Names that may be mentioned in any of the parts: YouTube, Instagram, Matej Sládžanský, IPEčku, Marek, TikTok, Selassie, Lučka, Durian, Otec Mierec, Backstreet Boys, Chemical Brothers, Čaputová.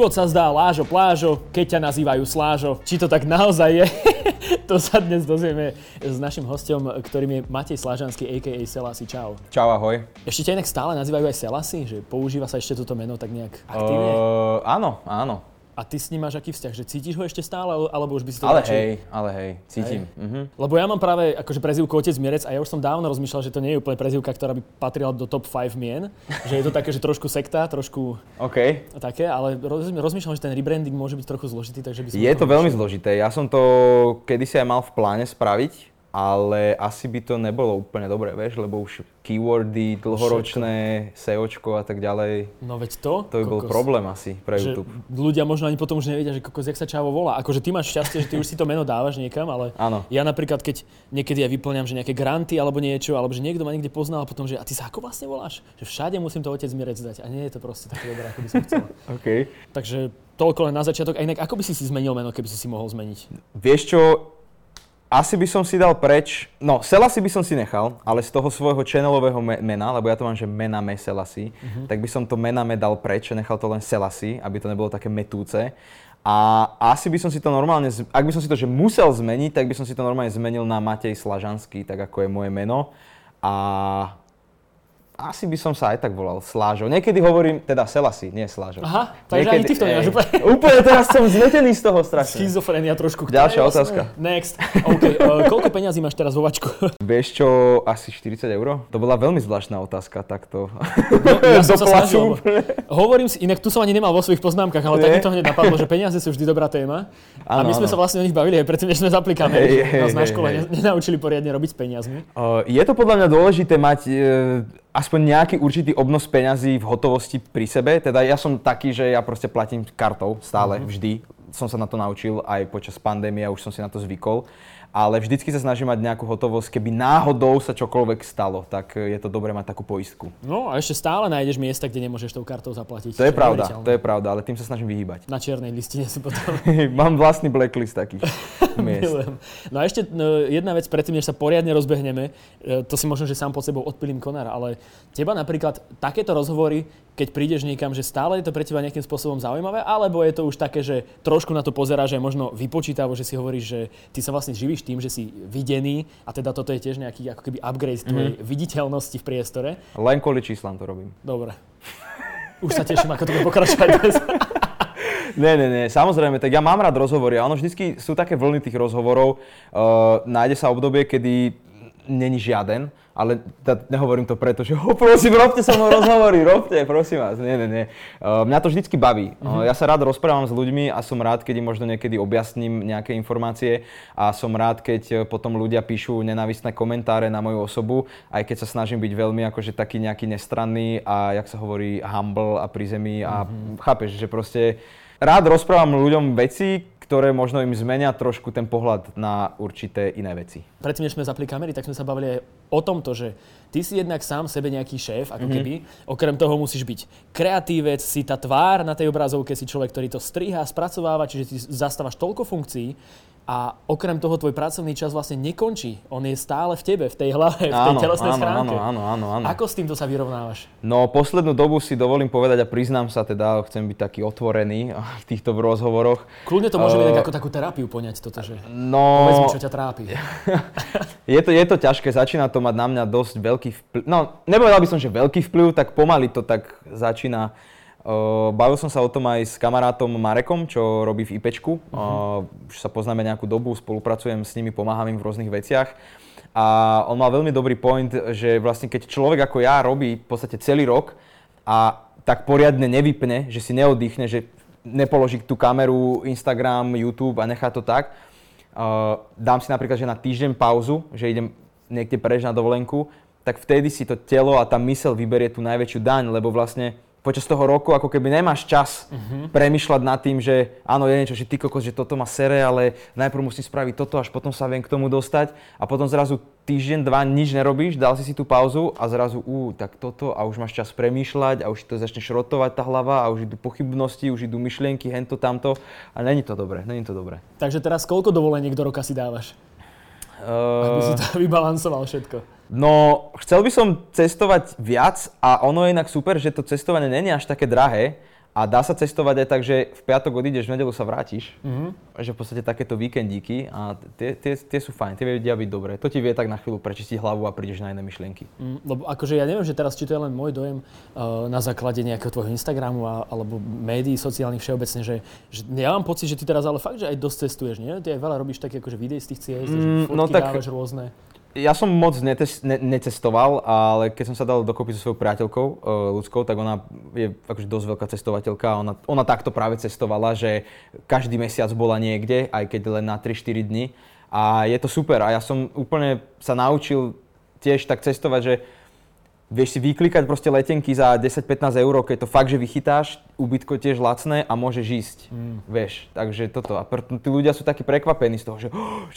Život sa zdá lážo plážo, keď ťa nazývajú slážo. Či to tak naozaj je? To sa dnes dozvieme s našim hosťom, ktorým je Matej Sládžanský a.k.a. Selassie. Čau. Čau, ahoj. Ešte ťa inak stále nazývajú aj Selassie? Že používa sa ešte toto meno tak nejak aktívne? Áno, áno. A ty s ním máš aký vzťah? Že cítiš ho ešte stále, alebo už by si to radšej... Ale hej, cítim. Hej. Mhm. Lebo ja mám práve akože prezývku Otec Mierec a ja už som dávno rozmýšľal, že to nie je úplne prezývka, ktorá by patrila do top 5 mien. Že je to také, že trošku sekta, trošku také, ale rozmýšľam, že ten rebranding môže byť trochu zložitý, takže by som... Je to veľmi zložité. Ja som to kedysi aj mal v pláne spraviť, ale asi by to nebolo úplne dobré, vieš, lebo už keywordy, dlhoročné, SEOčko a tak ďalej. No veď to? To by bol problém asi pre YouTube. Ľudia možno ani potom už nevedia, že kokos, jak sa Čavo volá. Akože ty máš šťastie, že ty už si to meno dávaš niekam, ale ano. Ja napríklad, keď niekedy aj vyplňam, že nejaké granty alebo niečo, alebo že niekto ma niekde poznal a potom, že a ty sa ako vlastne voláš? Že všade musím to Otec Mierec dať a nie je to proste také dobré, ako by som chcela. Okay. Takže toľko len na začiatok. A inak, ako by si zmenil meno, keby si si mohol zmeniť? Vieš čo? Asi by som si dal preč, no Selassie by som si nechal, ale z toho svojho channelového mena, lebo ja to mám, že mename Selassie, tak by som to mename dal preč, nechal to len Selassie, aby to nebolo také metúce. A asi by som si to normálne, ak by som si to že musel zmeniť, tak by som si to normálne zmenil na Matej Sládžanský, tak ako je moje meno. A asi by som sa aj tak volal Slážo. Niekedy hovorím, teda Selassie, nie Slážo. Aha, takže ani ty to nemáš úplne. Úplne teraz som zmetený z toho strašne. Schizofrenia trošku. Ďalšia otázka. Next. OK, koľko peňazí máš teraz vo vačku? Vieš čo, asi 40 €? To bola veľmi zvláštna otázka, takto. No, ja som sa snažil, hovorím si, inak tu som ani nemal vo svojich poznámkach, ale tak mi to hneď napadlo, že peniaze sú vždy dobrá téma. A my sme sa vlastne o nich bavili aj predtým, než sme zapli kameru. Nás na škole nenaučili poriadne robiť s peniazmi. Je to podľa mňa dôležité mať aspoň nejaký určitý obnos peňazí v hotovosti pri sebe. Teda ja som taký, že ja proste platím kartou stále, vždy. Som sa na to naučil aj počas pandémie, už som si na to zvykol. Ale vždycky sa snažím mať nejakú hotovosť, keby náhodou sa čokoľvek stalo, tak je to dobré mať takú poistku. No a ešte stále nájdeš miesta, kde nemôžeš tou kartou zaplatiť. To je pravda, ale tým sa snažím vyhýbať. Na čiernej listine si potom. Mám vlastný blacklist takých miest. No a ešte jedna vec predtým, než sa poriadne rozbehneme, to si možno, že sám pod sebou odpilím konár, ale teba napríklad takéto rozhovory, keď prídeš niekam, že stále je to pre teba nejakým spôsobom zaujímavé, alebo je to už také, že trošku na to pozeráš, že možno vypočítavo, že si hovoríš, že ty sa vlastne živíš tým, že si videný a teda toto je tiež nejaký ako keby upgrade tvojej viditeľnosti v priestore. Len kvôli číslam to robím. Dobre. Už sa teším, ako to bude pokračovať. Nie, samozrejme, tak ja mám rád rozhovory a ono vždycky sú také vlny tých rozhovorov. Nájde sa obdobie, kedy není žiaden, ale nehovorím to preto, že prosím, robte so mnou rozhovory, robte, prosím vás, nie. Mňa to vždycky baví. Ja sa rád rozprávam s ľuďmi a som rád, keď im možno niekedy objasním nejaké informácie a som rád, keď potom ľudia píšu nenávistné komentáre na moju osobu, aj keď sa snažím byť veľmi akože taký nejaký nestranný a jak sa hovorí humble a pri zemi a chápeš, že proste rád rozprávam ľuďom veci, ktoré možno im zmenia trošku ten pohľad na určité iné veci. Predtým, než sme zapli kamery, tak sme sa bavili aj o tomto, že ty si jednak sám sebe nejaký šéf, ako keby. Okrem toho musíš byť kreatívec, si tá tvár na tej obrazovke, si človek, ktorý to strihá, spracováva, čiže ty zastávaš toľko funkcií a okrem toho tvoj pracovný čas vlastne nekončí. On je stále v tebe, v tej hlave, v tej telesnej schránke. Áno. Ako s týmto sa vyrovnávaš? No, poslednú dobu si dovolím povedať a priznám sa teda, chcem byť taký otvorený v týchto rozhovoroch. Kľudne to môžeme ako takú terapiu poňať toto, že povedz mi, čo ťa trápi. Je to ťažké, začína to mať na mňa dosť veľký vplyv. No, nepovedal by som, že veľký vplyv, tak pomaly to tak začína. Bavil som sa o tom aj s kamarátom Marekom, čo robí v IPEčku. Už sa poznáme nejakú dobu, spolupracujem s nimi, pomáham im v rôznych veciach. A on mal veľmi dobrý point, že vlastne keď človek ako ja robí v podstate celý rok a tak poriadne nevypne, že si neoddychne, že nepoloží tú kameru, Instagram, YouTube a nechá to tak. Dám si napríklad, že na týždeň pauzu, že idem niekde preč na dovolenku, tak vtedy si to telo a tá myseľ vyberie tú najväčšiu daň, lebo vlastne počas toho roku, ako keby nemáš čas premýšľať nad tým, že áno, je niečo, že ty kokos, že toto ma sere, ale najprv musím spraviť toto, až potom sa viem k tomu dostať a potom zrazu týždeň, dva nič nerobíš, dal si tú pauzu a zrazu tak toto a už máš čas premýšľať a už to začne šrotovať tá hlava a už idú pochybnosti, už idú myšlienky, hento, tamto a není to dobré. Takže teraz koľko dovoleniek do roka si dávaš? Aby si to vybalansoval všetko. No, chcel by som cestovať viac a ono je inak super, že to cestovanie nie je až také drahé A dá sa cestovať aj tak, že v piatok odídeš, v nedeľu sa vrátiš. Mm-hmm. Že v podstate takéto víkendíky a tie sú fajn, tie vedia byť dobré. To ti vie tak na chvíľu prečistiť hlavu a prídeš na iné myšlienky. Lebo akože ja neviem, že teraz, či to je len môj dojem na základe nejakého tvojho Instagramu alebo médií sociálnych všeobecne, že ja mám pocit, že ty teraz ale fakt, že aj dosť cestuješ, nie? Ty aj veľa robíš také akože videí z tých ciest, že fotky no tak... dávaš rôzne. Ja som moc necestoval, ale keď som sa dal dokopy so svojou priateľkou Lučkou, tak ona je akože dosť veľká cestovateľka a ona takto práve cestovala, že každý mesiac bola niekde, aj keď len na 3-4 dni. A je to super a ja som úplne sa naučil tiež tak cestovať, že vieš si vyklikať proste letenky za 10-15 €, keď to fakt, že vychytáš, ubytko tiež lacné a môžeš ísť, vieš, takže toto. A tí ľudia sú takí prekvapení z toho, že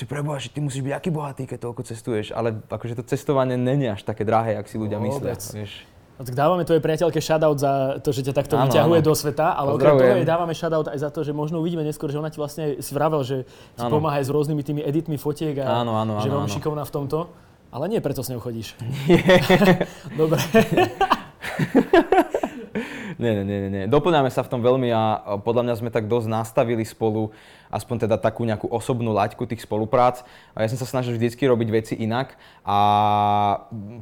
preboha, že ty musíš byť aký bohatý, keď toľko cestuješ, ale akože to cestovanie není až také drahé, jak si ľudia myslia, vieš. No tak dávame tvojej priateľke shoutout za to, že ťa takto vyťahuje do sveta, ale okrem toho jej dávame shoutout aj za to, že možno uvidíme neskôr, že ona ti vlastne si vravel, že ti pomáha aj s rôznymi tými editmi fotiek a že je veľmi šikovná v tomto. Ale nie preto s ňou chodíš. Nie. Dobre. Nie. Doplňame sa v tom veľmi a podľa mňa sme tak dosť nastavili spolu aspoň teda takú nejakú osobnú laťku tých spoluprác. A ja som sa snažil vždycky robiť veci inak a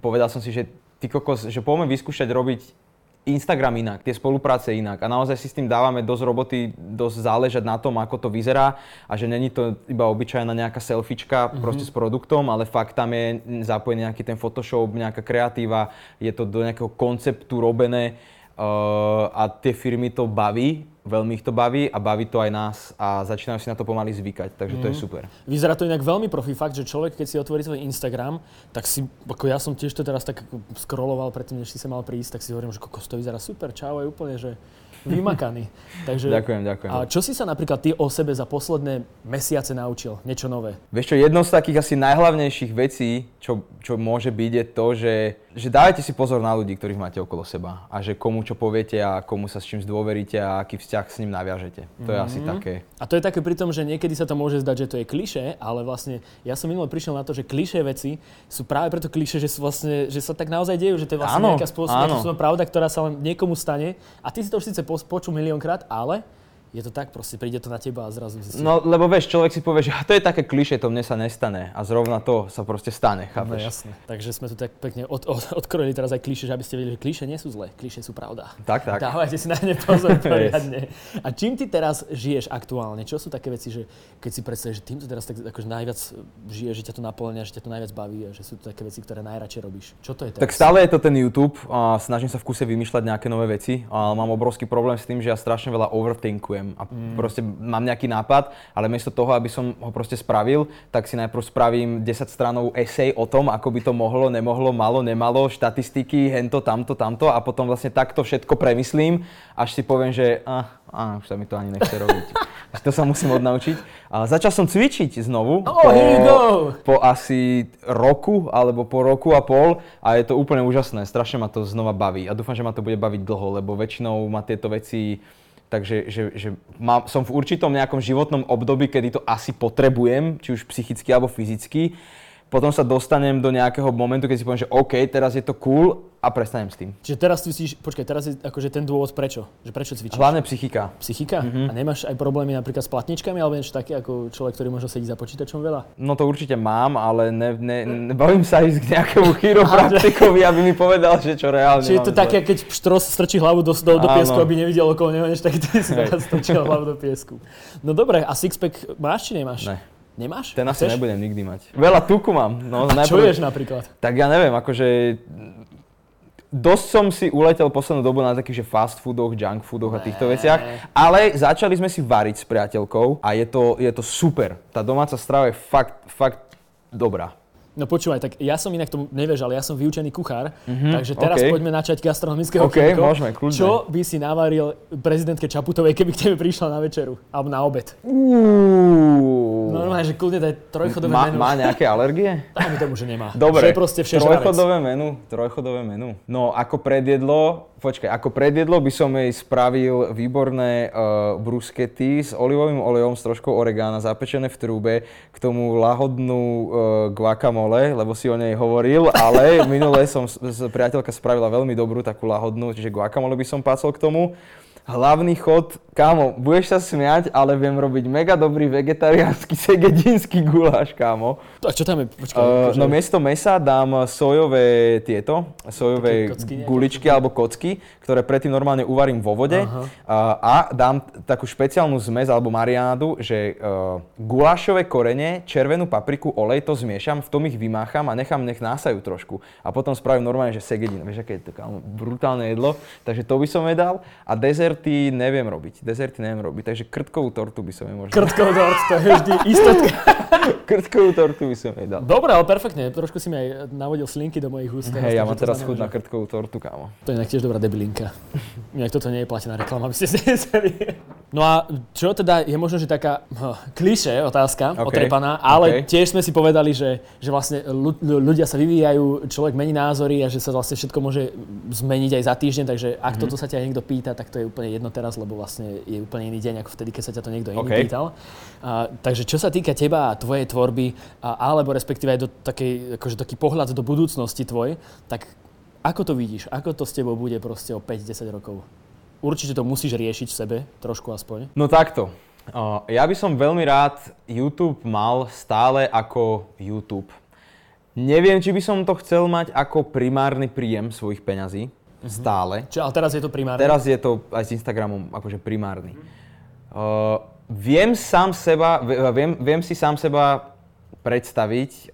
povedal som si, že ty kokos, že poďme vyskúšať robiť Instagram inak, tie spolupráce inak a naozaj si s tým dávame dosť roboty, dosť záležať na tom, ako to vyzerá a že není to iba obyčajná nejaká selfiečka proste s produktom, ale fakt tam je zapojený nejaký ten Photoshop, nejaká kreatíva, je to do nejakého konceptu robené a tie firmy to baví. Veľmi ich to baví a baví to aj nás a začínajú si na to pomaly zvykať, takže to je super. Vyzerá to inak veľmi profi fakt, že človek, keď si otvorí svoj Instagram, tak si, ako ja som tiež to teraz tak scrolloval predtým, než si sa mal prísť, tak si hovorím, že kokos, to vyzerá super, čau, je úplne, že vymakaný. Takže, ďakujem. A čo si sa napríklad ty o sebe za posledné mesiace naučil? Niečo nové? Vieš čo, jednou z takých asi najhlavnejších vecí, čo môže byť, je to, že dávajte si pozor na ľudí, ktorých máte okolo seba a že komu čo poviete a komu sa s čím zdôveríte a aký vzťah s ním naviažete. To je asi také. A to je také pri tom, že niekedy sa to môže zdať, že to je klišé, ale vlastne ja som minule prišiel na to, že klišé veci sú práve preto klišé, že sú vlastne, že sa tak naozaj dejú, že to je vlastne nejaká pravda, ktorá sa len niekomu stane. A ty si to už síce počul miliónkrát, ale je to tak, proste príde to na teba a zrazu si... No lebo vieš, človek si povie, že to je také klišé, to mne sa nestane a zrovna to sa proste stane, chápeš? No jasne. Takže sme tu tak pekne odkrojili teraz aj klišé, že aby ste vedeli, že klišé nie sú zlé, klišé sú pravda. Tak. Dávajte si na ne pozor poriadne. A čím ty teraz žiješ aktuálne? Čo sú také veci, že keď si predstavíš, že týmto teraz tak akože najviac žiješ, že ťa to naplňa, že ťa to najviac baví a že sú to také veci, ktoré najradšej robíš? Čo to je teraz? Tak stále je to ten YouTube a snažím sa v kuse vymýšľať nejaké nové veci, a mám obrovský problém s tým, že ja strašne veľa overthinkujem. A proste mám nejaký nápad, ale miesto toho, aby som ho proste spravil, tak si najprv spravím 10 stranov esej o tom, ako by to mohlo, nemohlo, malo, nemalo, štatistiky, hento, tamto a potom vlastne takto všetko premyslím, až si poviem, že už sa mi to ani nechce robiť. To sa musím odnaučiť. A začal som cvičiť znovu po asi roku alebo po roku a pol a je to úplne úžasné, strašne ma to znova baví a dúfam, že ma to bude baviť dlho, lebo väčšinou ma tieto veci... Takže som v určitom nejakom životnom období, kedy to asi potrebujem, či už psychicky alebo fyzicky. Potom sa dostanem do nejakého momentu, keď si poviem, že OK, teraz je to cool a prestanem s tým. Čiže teraz cvičíš, teraz je akože ten dôvod prečo? Že prečo cvičíš? Hlavne psychika. Psychika? A nemáš aj problémy napríklad s platničkami alebo niečo také ako človek, ktorý možno sedí za počítačom veľa? No to určite mám, ale nebavím sa ísť k nejakému chiropraktikovi, aby mi povedal, že čo reálne. Čiže je to také, keď pštros strčí hlavu do piesku, aby nevidel okolo neho, niečo také, si teraz strčil hlavu do piesku. No dobre, a sixpack máš či nemáš? Ne. Nemáš? Ten asi nebudem nikdy mať. Veľa tuku mám. No, a čo ješ napríklad? Tak ja neviem, akože... Dosť som si uletel poslednú dobu na takých, že fast foodoch, junk foodoch a týchto veciach, ale začali sme si variť s priateľkou a je to super. Tá domáca strava je fakt dobrá. No počúvaj, tak ja som inak tomu nevieš, ale ja som vyučený kuchár, takže teraz poďme načať gastronomické okienko. Môžeme, kľudne. Čo by si navaril prezidentke Čaputovej, keby k tebe prišla na večeru? Alebo na obed? Normálne, že kľudne daj trojchodové menu. Má nejaké alergie? Daj mi tomu, že nemá. Dobre, trojchodové menu. No ako predjedlo by som jej spravil výborné bruschety s olivovým olejom, s troškou oregana, zapečené v trúbe, k tomu lahodnú guacamole, lebo si o nej hovoril, ale minule som priateľka spravila veľmi dobrú takú lahodnú, čiže guacamole by som pácol k tomu. hlavný chod, kámo, budeš sa smiať, ale viem robiť mega dobrý vegetariánsky segedínsky guláš, kámo. A čo tam je? Počkaj, no miesto mesa dám sojové tieto, sojové guličky alebo kocky, ktoré predtým normálne uvarím vo vode. A dám takú špeciálnu zmes alebo mariádu, že gulášové korene, červenú papriku, olej, to zmiešam, v tom ich vymácham a nechám, nech násajú trošku. A potom spravím normálne, že segedín, vieš, aké je to, kámo, brutálne jedlo, takže to by som jedal. A dezerty neviem robiť. Takže krtkovú tortu by som jej možno... Krtkovú tortu, to je vždy istotka. Krtkovú tortu by som jej dal. Dobre, ale perfektne. Trošku si mi aj navodil slinky do mojich úst. Hej, ja mám teraz chuť na krtkovú tortu, kámo. To je inak tiež dobrá debilinka. Inak toto nie je platená reklama, aby ste si neseli. No a čo teda je možno, že taká klišé otázka, okay, otrepaná, ale okay, tiež sme si povedali, že vlastne ľudia sa vyvíjajú, človek mení názory a že sa vlastne všetko môže zmeniť aj za týždeň, takže ak toto sa ťa niekto pýta, tak to je úplne jedno teraz, lebo vlastne je úplne iný deň, ako vtedy, keď sa ťa to niekto iný pýtal. Takže čo sa týka teba a tvojej tvorby, alebo respektíve aj do takej, akože taký pohľad do budúcnosti tvoj, tak ako to vidíš? Ako to s tebou bude proste o 5-10 rokov? Určite to musíš riešiť v sebe, trošku aspoň. No takto. Ja by som veľmi rád YouTube mal stále ako YouTube. Neviem, či by som to chcel mať ako primárny príjem svojich peňazí. Stále. Čiže, ale teraz je to primárne? Teraz je to aj s Instagramom akože primárny. Viem si sám seba predstaviť,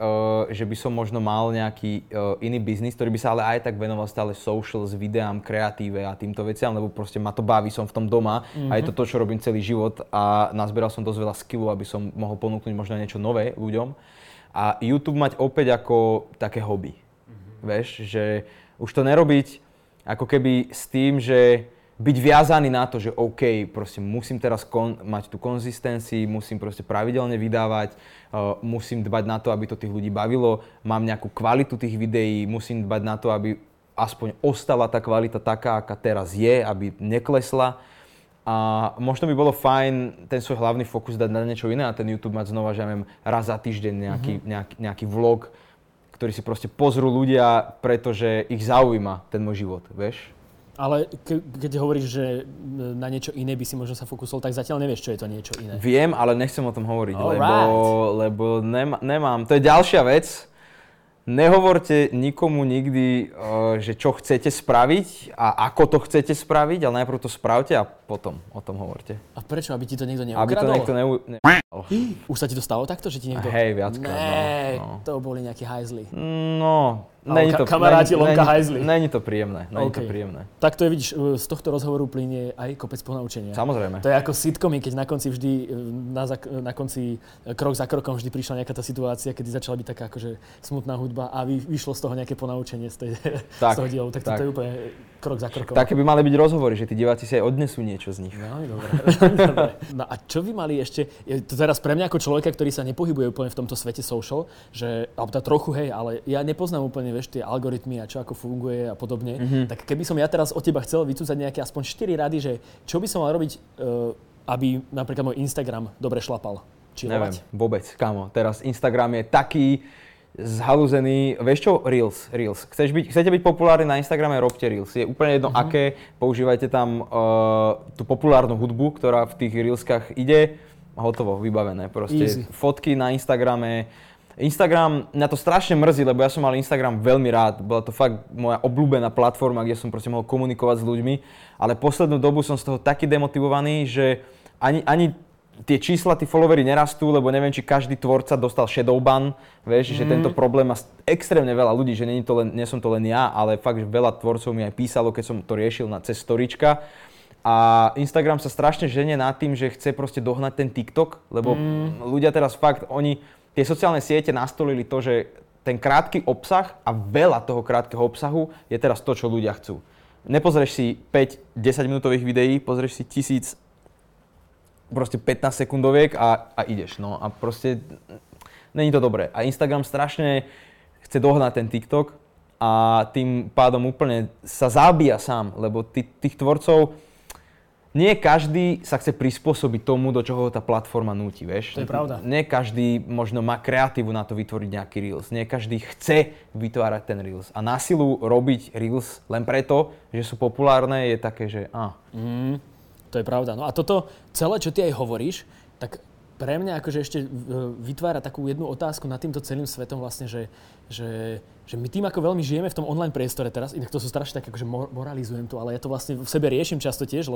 že by som možno mal nejaký iný biznis, ktorý by sa ale aj tak venoval stále social s videám, kreatíve a týmto veciam, lebo proste ma to baví, som v tom doma a je to to, čo robím celý život a nazbieral som dosť veľa skillu, aby som mohol ponúknuť možno niečo nové ľuďom. A YouTube mať opäť ako také hobby. Vieš, že už to nerobiť ako keby s tým, že byť viazaný na to, že OK, proste musím teraz mať tú konzistenciu, musím proste pravidelne vydávať, musím dbať na to, aby to tých ľudí bavilo, mám nejakú kvalitu tých videí, musím dbať na to, aby aspoň ostala tá kvalita taká, aká teraz je, aby neklesla. A možno by bolo fajn ten svoj hlavný fokus dať na niečo iné a ten YouTube mať znova, že ja viem, raz za týždeň nejaký vlog, ktorý si proste pozrú ľudia, pretože ich zaujíma ten môj život, vieš? Ale keď hovoríš, že na niečo iné by si možno sa fokusoval, tak zatiaľ nevieš, čo je to niečo iné. Viem, ale nechcem o tom hovoriť, lebo nemám. To je ďalšia vec. Nehovorte nikomu nikdy, že čo chcete spraviť a ako to chcete spraviť, ale najprv to spravte a potom o tom hovorte. A prečo? Aby ti to niekto neukradol? Aby to niekto neukradol. Už sa ti to stalo takto, že ti niekto... Hej, viackrát. No. To boli nejakí hajzli. No, kamaráti Lomka hajzli. Není to príjemné, Tak to je, vidíš, z tohto rozhovoru plynie aj kopec ponaučenia. Samozrejme. To je ako sitcomy, keď na konci vždy, na konci krok za krokom vždy prišla nejaká tá situácia, kedy začala byť taká akože smutná hudba a vyšlo z toho nejaké ponaučenie z toho dielu. Tak to je úplne krok za krokom. Také by mali byť rozhovory, že tí diváci si aj odnesú niečo z nich. No, dobre. No a čo by mali ešte, to teraz pre mňa ako človeka, ktorý sa nepohybuje úplne v tomto svete social, že, alebo tá trochu, hej, ale ja nepoznám úplne, vieš, tie algoritmy a čo ako funguje a podobne. Tak keby som ja teraz od teba chcel vycúcať nejaké aspoň 4 rady, že čo by som mal robiť, aby napríklad môj Instagram dobre šlapal? Neviem, vôbec, kámo. Teraz Instagram je taký zhalúzený, vieš čo? Reels. Chcete byť populárni na Instagrame, robte Reels. Je úplne jedno aké, používajte tam tú populárnu hudbu, ktorá v tých Reelskách ide. Hotovo, vybavené. Proste easy. Fotky na Instagrame. Instagram, mňa to strašne mrzí, lebo ja som mal Instagram veľmi rád. Bola to fakt moja obľúbená platforma, kde som proste mohol komunikovať s ľuďmi. Ale poslednú dobu som z toho taký demotivovaný, že ani tie čísla, tí followery nerastú, lebo neviem, či každý tvorca dostal shadow ban. Vieš, že tento problém má extrémne veľa ľudí, že nie som to len ja, ale fakt, že veľa tvorcov mi aj písalo, keď som to riešil cez storička. A Instagram sa strašne ženie nad tým, že chce proste dohnať ten TikTok, lebo ľudia teraz fakt, tie sociálne siete nastolili to, že ten krátky obsah a veľa toho krátkeho obsahu je teraz to, čo ľudia chcú. Nepozrieš si 5-10 minútových videí, pozrieš si 1000 proste 15 sekundoviek a ideš. No a proste není to dobré. A Instagram strašne chce dohnať ten TikTok a tým pádom úplne sa zabíja sám, lebo tých tvorcov nie každý sa chce prispôsobiť tomu, do čoho tá platforma núti, vieš. To je pravda. Nie každý možno má kreatívu na to vytvoriť nejaký Reels. Nie každý chce vytvárať ten Reels. A na silu robiť Reels len preto, že sú populárne, je také, že To je pravda. No a toto celé, čo ty aj hovoríš, tak pre mňa akože ešte vytvára takú jednu otázku nad týmto celým svetom vlastne, že my tým ako veľmi žijeme v tom online priestore teraz, inak to sú strašne tak, akože moralizujem to, ale ja to vlastne v sebe riešim často tiež,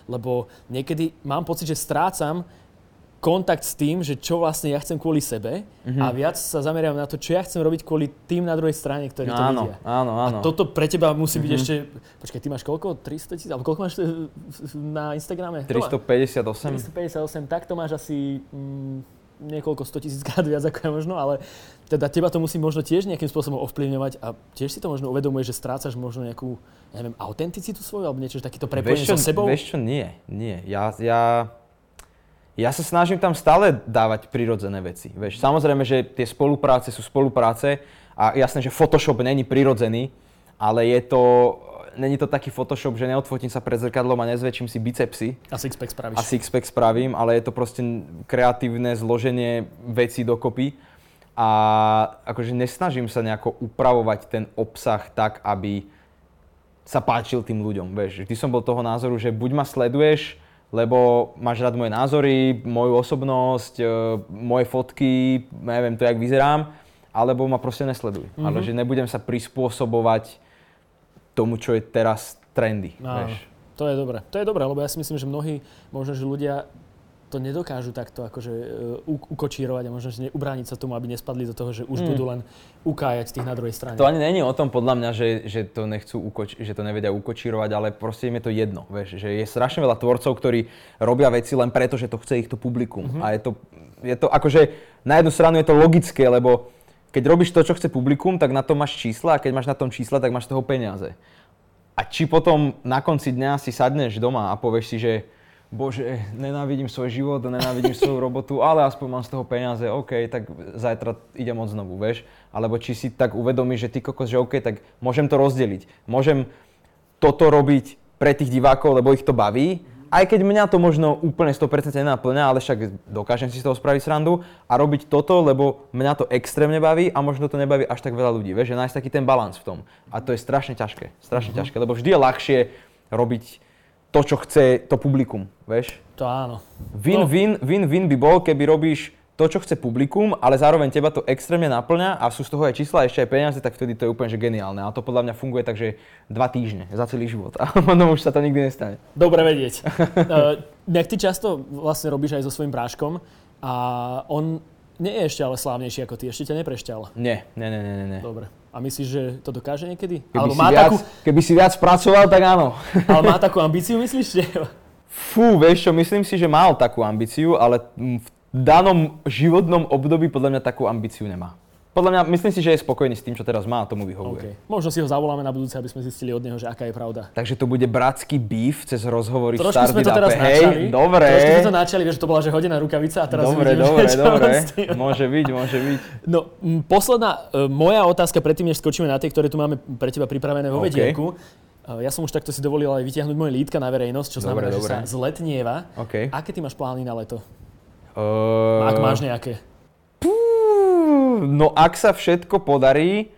lebo niekedy mám pocit, že strácam kontakt s tým, že čo vlastne ja chcem kvôli sebe a viac sa zameriam na to, čo ja chcem robiť kvôli tým na druhej strane, ktorí to vidia. Áno. A toto pre teba musí byť ešte... Počkaj, ty máš koľko? 300 000? Alebo koľko máš na Instagrame? 358. 358, tak to máš asi niekoľko 100 000 krát viac ako ja možno, ale teda teba to musí možno tiež nejakým spôsobom ovplyvňovať a tiež si to možno uvedomuješ, že strácaš možno nejakú, ja neviem, autenticitu svoju alebo niečo takýto prepojenie so sebou? Vieš čo, nie. Ja sa snažím tam stále dávať prirodzené veci, vieš. Samozrejme, že tie spolupráce sú spolupráce a jasné, že Photoshop není prirodzený, ale je to, není to taký Photoshop, že neodfotím sa pred zrkadlom a nezväčším si bicepsy. A sixpack spravíš. A sixpack spravím, ale je to proste kreatívne zloženie vecí dokopy a akože nesnažím sa nejako upravovať ten obsah tak, aby sa páčil tým ľuďom, vieš. Vždy som bol toho názoru, že buď ma sleduješ, lebo máš rád moje názory, moju osobnosť, moje fotky, neviem to, jak vyzerám, alebo ma proste nesleduj. Ale že nebudem sa prispôsobovať tomu, čo je teraz trendy. Áno, vieš. To je dobré, lebo ja si myslím, že mnohí, možno, že ľudia to nedokážu takto akože ukočírovať a možno, že ubrániť sa tomu, aby nespadli do toho, že už budú len ukájať tých na druhej strane. To ani není o tom podľa mňa, že to nechcú že to nevedia ukočírovať, ale proste im je to jedno, vieš, že je strašne veľa tvorcov, ktorí robia veci len preto, že to chce ich to publikum. A je to akože na jednu stranu je to logické, lebo keď robíš to, čo chce publikum, tak na to máš čísla a keď máš na tom čísla, tak máš z toho peniaze. A či potom na konci dňa si sadneš doma a povieš si, že Bože, nenávidím svoj život, nenávidím svoju robotu, ale aspoň mám z toho peniaze, OK, tak zajtra idem od znovu, vieš? Alebo či si tak uvedomíš, že ty kokos, že OK, tak môžem to rozdeliť. Môžem toto robiť pre tých divákov, lebo ich to baví, aj keď mňa to možno úplne 100% nenaplňa, ale však dokážem si z toho spraviť srandu a robiť toto, lebo mňa to extrémne baví a možno to nebaví až tak veľa ľudí, vieš? Že nájsť taký ten balans v tom. A to je strašne ťažké, lebo vždy je ľahšie robiť to, čo chce to publikum, vieš? To áno. Win-win by bol, keby robíš to, čo chce publikum, ale zároveň teba to extrémne naplňa a sú z toho aj čísla, ešte aj peniaze, tak vtedy to je úplne že geniálne. A to podľa mňa funguje tak, že 2 týždne za celý život. A už sa to nikdy nestane. Dobre vedieť. Jak ty často vlastne robíš aj so svojím bráškom a on nie je ešte ale slávnejší ako ty, ešte ťa neprešťal. Nie. Dobre. A myslíš, že to dokáže niekedy? Keby si viac pracoval, tak áno. Ale má takú ambíciu, myslíš? Fú, vieš čo, myslím si, že mal takú ambíciu, ale v danom životnom období podľa mňa takú ambíciu nemá. Podľa mňa, myslím si, že je spokojný s tým, čo teraz má a tomu vyhovuje. Okay. Možno si ho zavoláme na budúce, aby sme zistili od neho, že aká je pravda. Takže to bude bratský beef cez rozhovory v Stardy na Hej. Dobre. Trošku sme to načali, vieš, to bola že hodená rukavica a teraz vidíme, že čo on Môže byť. No, posledná moja otázka, predtým, než skočíme na tie, ktoré tu máme pre teba pripravené vo vedierku. Ja som už takto si dovolil aj vytiahnuť moje lídka na verejnosť, čo znamená, že sa zletnieva. Okay. Aké ty máš plány na leto? Ak máš nejaké? No ak sa všetko podarí,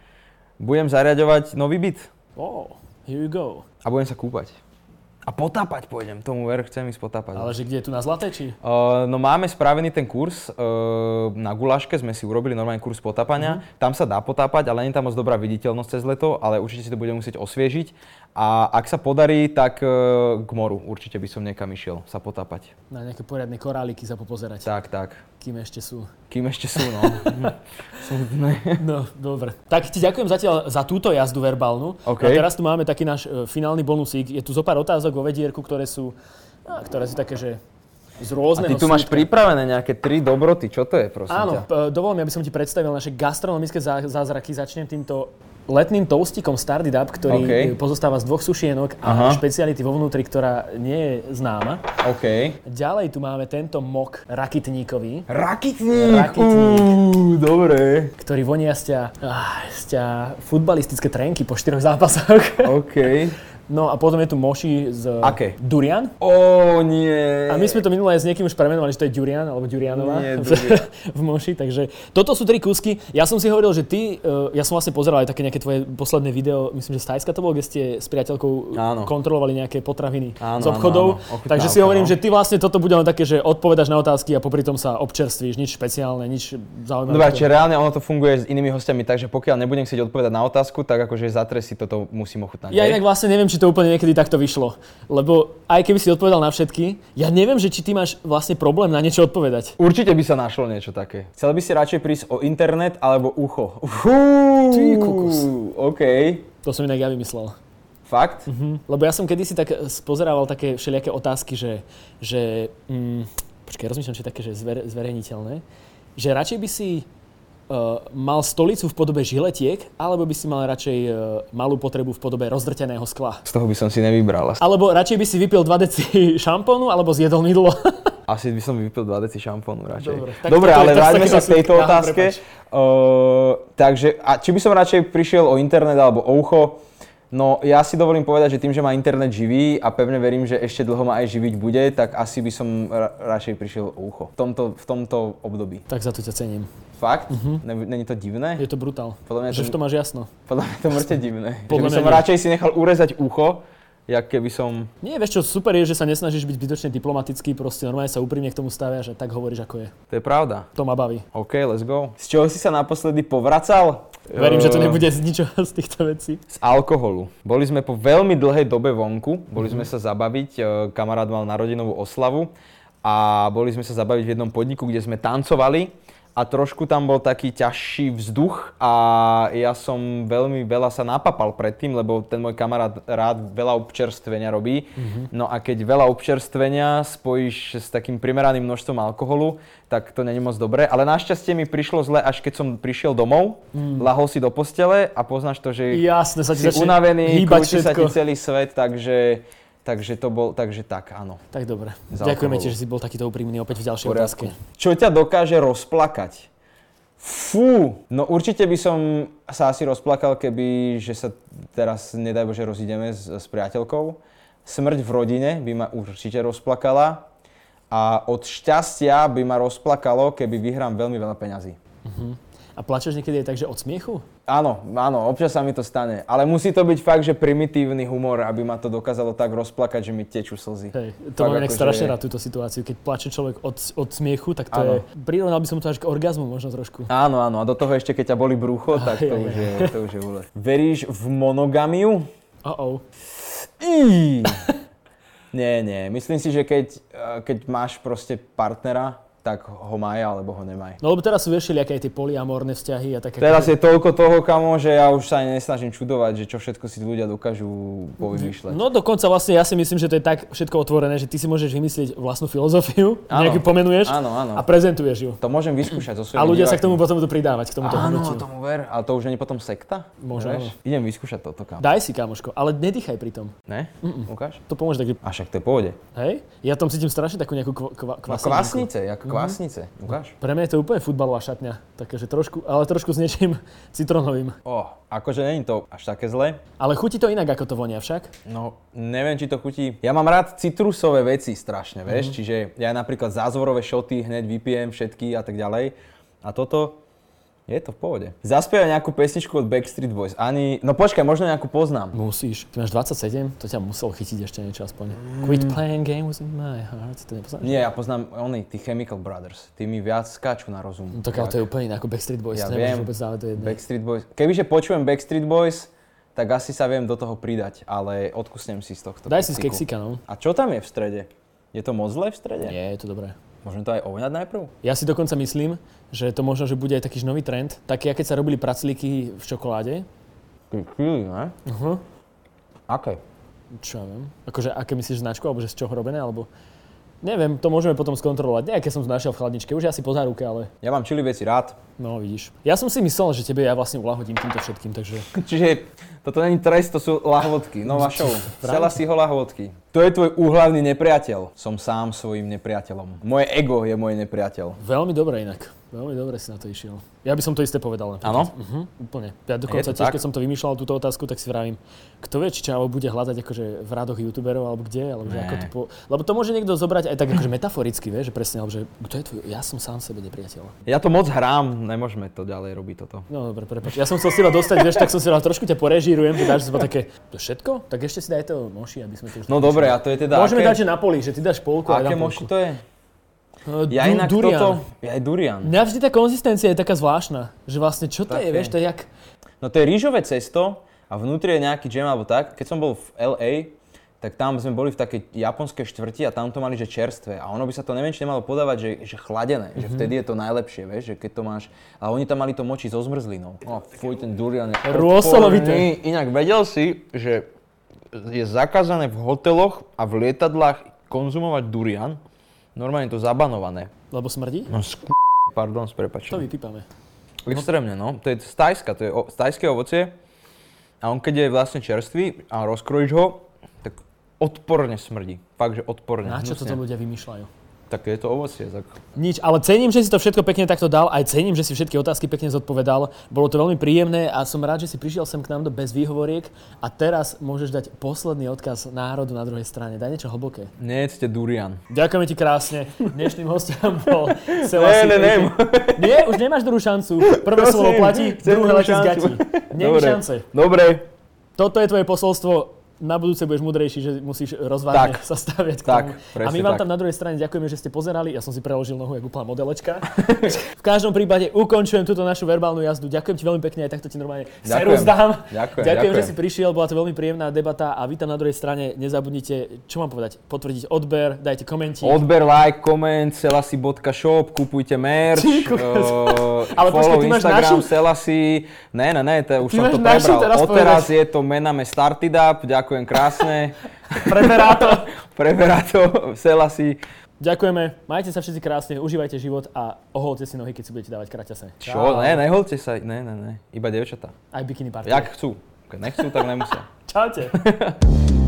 budem zariaďovať nový byt. Oh, here you go. A budem sa kúpať. A potápať pôjdem, tomu ver, chcem ísť potápať. Ale že kde, tu na Zlaté či? No máme spravený ten kurz, na Gulaške sme si urobili normálny kurz potápania. Tam sa dá potápať, ale nie je tam moc dobrá viditeľnosť cez leto, ale určite si to budem musieť osviežiť. A ak sa podarí, tak k moru určite by som niekam išiel sa potápať. Na nejaké poriadne koráliky sa popozerať. Tak. Kým ešte sú, no. No, dobre. Tak ti ďakujem zatiaľ za túto jazdu verbálnu. Okay. A teraz tu máme taký náš finálny bonusík. Je tu zo pár otázok vo vedierku, ktoré sú také, že z rôzneho súdka. A ty tu máš pripravené nejaké 3 dobroty. Čo to je, prosím ťa? Áno, dovol mi, aby som ti predstavil naše gastronomické zázraky. Začnem týmto letným toastikom Stardy Dub, ktorý pozostáva z 2 sušienok a špeciality vo vnútri, ktorá nie je známa. Okay. Ďalej tu máme tento mok rakitníkový. Rakitník! Dobre. Ktorý vonia z ťa futbalistické trenky po 4 zápasoch. OK. No a potom je tu moši z... Aké? Durian. Ó, nie. A my sme to minulé s niekým už premenovali, že to je Durian, alebo Durianová. Nie, Durian. V moši, takže toto sú tri kúsky. Ja som si hovoril, že ty, ja som vlastne pozeral aj také nejaké tvoje posledné video, myslím, že z Thajska to bolo, kde ste s priateľkou áno. kontrolovali nejaké potraviny áno, z obchodov. Áno, áno. Ochutná, takže si hovorím, že ty vlastne toto bude len také, že odpovedáš na otázky a popri tom sa občerstvíš, nič špeciálne, nič zaujímavé. Dobre, čiže reálne ono to funguje s inými hostiami, takže pokiaľ nebudem chcieť odpovedať na otázku, tak akože zatres si toto musím ochutnať. Ja inak vlastne neviem, či to úplne niekedy takto vyšlo, lebo aj keby si odpovedal na všetky, ja neviem, že či ty máš vlastne problém na niečo odpovedať. Určite by sa našlo niečo také. Chcel by si radšej prísť o internet alebo ucho? Ty kokos. Okej. To som inak ja vymyslel. Fakt? Mhm. Lebo ja som kedysi tak pozerával také všelijaké otázky, že počkaj, rozmýšľam, či také, že zverejniteľné, že radšej by si mal stolicu v podobe žiletiek, alebo by si mal radšej malú potrebu v podobe rozdrteného skla? Z toho by som si nevybral. Alebo radšej by si vypil 2 deci šampónu, alebo zjedol mydlo? Asi by som vypil 2 deci šampónu radšej. Dobre, ale vráťme sa k tejto otázke. Takže, a či by som radšej prišiel o internet alebo o ucho? No, ja si dovolím povedať, že tým, že ma internet živí a pevne verím, že ešte dlho ma aj živiť bude, tak asi by som radšej prišiel o ucho v tomto období. Tak za to ťa cením. Fakt? Uh-huh. Není to divné? Je to brutál. Že v tom máš jasno. Podľa mňa je to mŕte divné. Že by som radšej si nechal urezať ucho, jak keby som... Nie, vieš čo, super je, že sa nesnažíš byť zbytočne diplomatický, proste normálne sa úprimne k tomu staviaš a tak hovoríš, ako je. To je pravda. To ma baví. OK, let's go. Z čoho si sa naposledy povracal? Verím, že to nebude z ničoho z týchto vecí. Z alkoholu. Boli sme po veľmi dlhej dobe vonku, boli sme sa zabaviť, kamarát mal narodinovú oslavu a boli sme sa zabaviť v jednom podniku, kde sme tancovali a trošku tam bol taký ťažší vzduch a ja som veľmi veľa sa napapal predtým, lebo ten môj kamarát rád veľa občerstvenia robí. Mm-hmm. No a keď veľa občerstvenia spojíš s takým primeraným množstvom alkoholu, tak to není moc dobré. Ale našťastie mi prišlo zle, až keď som prišiel domov, lahol si do postele a poznáš to, že jasne, sa ti si unavený, krúči sa ti celý svet, Takže tak, áno. Tak dobre. Ďakujeme ti, že si bol takýto úprimný opäť v ďalšej otázke. Čo ťa dokáže rozplakať? Fú! No určite by som sa asi rozplakal, keby, že sa teraz, nedaj Bože, rozídeme s priateľkou. Smrť v rodine by ma určite rozplakala. A od šťastia by ma rozplakalo, keby vyhrám veľmi veľa peňazí. Uh-huh. A plačeš niekedy aj tak, že od smiechu? Áno, občas sa mi to stane. Ale musí to byť fakt, že primitívny humor, aby ma to dokázalo tak rozplakať, že mi tečú slzy. Hej, to mám inak strašne rád túto situáciu. Keď plače človek od smiechu, tak to áno. je... Prirovnal by som to až k orgazmu možno trošku. Áno. A do toho ešte, keď ťa boli brucho, tak to už je úle. Veríš v monogamiu? Nie. Myslím si, že keď máš proste partnera, tak ho maj, alebo ho nemaj. No lebo teraz sú viešili, aké aj tie polyamorné vzťahy a také... Teraz je toľko toho, kamo, že ja už sa nesnažím čudovať, že čo všetko si ľudia dokážu povymýšľať. No dokonca vlastne ja si myslím, že to je tak všetko otvorené, že ty si môžeš vymyslieť vlastnú filozofiu, nejakú pomenuješ a prezentuješ ju. To môžem vyskúšať zo svojimi divákmi. A ľudia sa k tomu potom budú pridávať, k tomuto hnutiu. Áno, tomu ver. A to už nie je potom sekta? Možno. Idem vyskúšať toto, kamo. Daj si, kamoško, ale nedýchaj pri tom. Ne? Ukáž? To pomôže tak. A však to je pohode. Hej? Ja tam cítim strašne takú nejakú kvasnice, kvásnice, ukáž? Pre mňa je to úplne futbalová šatňa, takže trošku s niečím citronovým. Akože není to až také zlé. Ale chutí to inak, ako to vonia však? No, neviem, či to chutí. Ja mám rád citrusové veci strašne, vieš? Čiže ja napríklad zázvorové šoty hneď vypijem všetky a tak ďalej. A toto je to v pohode. Zaspievaj nejakú pesničku od Backstreet Boys. No počkaj, možno nejakú poznám. Musíš. Ty máš 27, to ťa musel chytiť ešte niečo aspoň. Quit playing games in my heart. To nepoznáš? Nie, ja poznám tí Chemical Brothers. Tí mi viac skáču na rozum. Tak ale to je úplne iné ako Backstreet Boys. Ja viem, Backstreet Boys. Kebyže počujem Backstreet Boys, tak asi sa viem do toho pridať, ale odkusnem si z tohto. Daj si z keksika, no. A čo tam je v strede? Je to moc zlé v strede? Nie, je to dobré. Môžeme to aj ovňať najprv? Ja si dokonca myslím, že to možno, že bude aj takýž nový trend. Taký, keď sa robili praclíky v čokoláde. Chvíli, ne? Uh-huh. Aké? Čo ja viem? Akože, aké myslíš značku, alebo že z čoho robené, alebo... Neviem, to môžeme potom skontrolovať. Nejaké som našiel v chladničke, už asi po záruke, ale... Ja mám chili veci rád. No, vidíš. Ja som si myslel, že tebe ja vlastne uľahodím týmto všetkým, takže... Čiže toto není trest, to sú lahvodky. No, vašou. Selassie ho lahvodky. To je tvoj úhlavný nepriateľ. Som sám svojím nepriateľom. Moje ego je môj nepriateľ. Veľmi dobre inak. Veľmi dobre si na to išiel. Ja by som to isté povedal. Áno? Úplne. Ja dokonca tiež, keď som to vymýšľal, túto otázku, tak si vravím, kto vie, či Čavo bude hľadať akože v rádoch youtuberov, alebo kde, alebo ako to po... Lebo to môže niekto zobrať aj tak akože metaforicky, vieš, že presne, alebo že kto je tvoj... Ja som sám sebe nepriateľ. Ja to moc hrám, nemôžeme to ďalej robiť toto. No dobre, prepáč. Ja som chcel si iba dostať, vieš, tak som si iba trošku ťa porežírujem, že dáš si také to všetko? Tak ešte si daj to moši, aby sme to už... No dobre, a to je teda môžeme aké... dať, že na poli, že ty dáš polku, a ja dám polku. Aké moši to je? Ja inak toto, ja aj durian. Mňa vždy tá konzistencia je taká zvláštna, že vlastne čo to tak je, vieš, to je jak... No to je rýžové cesto a vnútri je nejaký džem alebo tak. Keď som bol v LA, tak tam sme boli v takej japonskej štvrti a tam to mali, že čerstvé. A ono by sa to, neviem, či nemalo podávať, že chladené, že vtedy je to najlepšie, vieš, že keď to máš... A oni tam mali to moči so zmrzlinou. O, fuj, ten durian je... Rôsolovité. Inak vedel si, že je zakázané v hoteloch a v lietadlách konzumovať durian? Normálne to zabanované. Lebo smrdí? No pardon, prepačujem. To vypípame. Extrémne, no. To je z Tajska, to je tajské ovocie. A on keď je vlastne čerstvý a rozkrojíš ho, tak odporne smrdí. Fakt, že odporne. Na čo toto ľudia vymýšľajú? Tak je to ovocie. Tak... Nič, ale cením, že si to všetko pekne takto dal, aj cením, že si všetky otázky pekne zodpovedal. Bolo to veľmi príjemné a som rád, že si prišiel sem k nám do Bez výhovoriek a teraz môžeš dať posledný odkaz národu na druhej strane. Daj niečo hlboké. Nejedzte durian. Ďakujeme ti krásne. Dnešným hostom bol Selassie. Nie, už nemáš druhú šancu. Prvé slovo platí, druhé letí z gatí. Nie je šance. Dobre. Toto je tvoje posolstvo. Na budúce budeš múdrejší, že musíš rozvážne sa staviať k tomu. A my vám tam na druhej strane ďakujeme, že ste pozerali. Ja som si preložil nohu, jak úplná modelečka. V každom prípade ukončujem túto našu verbálnu jazdu. Ďakujem ti veľmi pekne, aj takto ti normálne servus dám. Ďakujem, že si prišiel, bola to veľmi príjemná debata a vy tam na druhej strane nezabudnite, čo mám povedať, potvrdiť odber, dajte komentík. Odber, like, koment, selassie.shop, kupujte merch. Ale počkaj, ty máš Instagram, našu Selassie. Ne, to už som to prebral. Odteraz je to menáme Started Up. Ďakujem krásne. Preberá to, Selassie. Ďakujeme, majte sa všetci krásne, užívajte život a oholte si nohy, keď si budete dávať kraťase. Čo? Neholte sa, ne, iba dievčatá. Aj bikini party. Jak chcú, keď nechcú, tak nemusia. Čaute.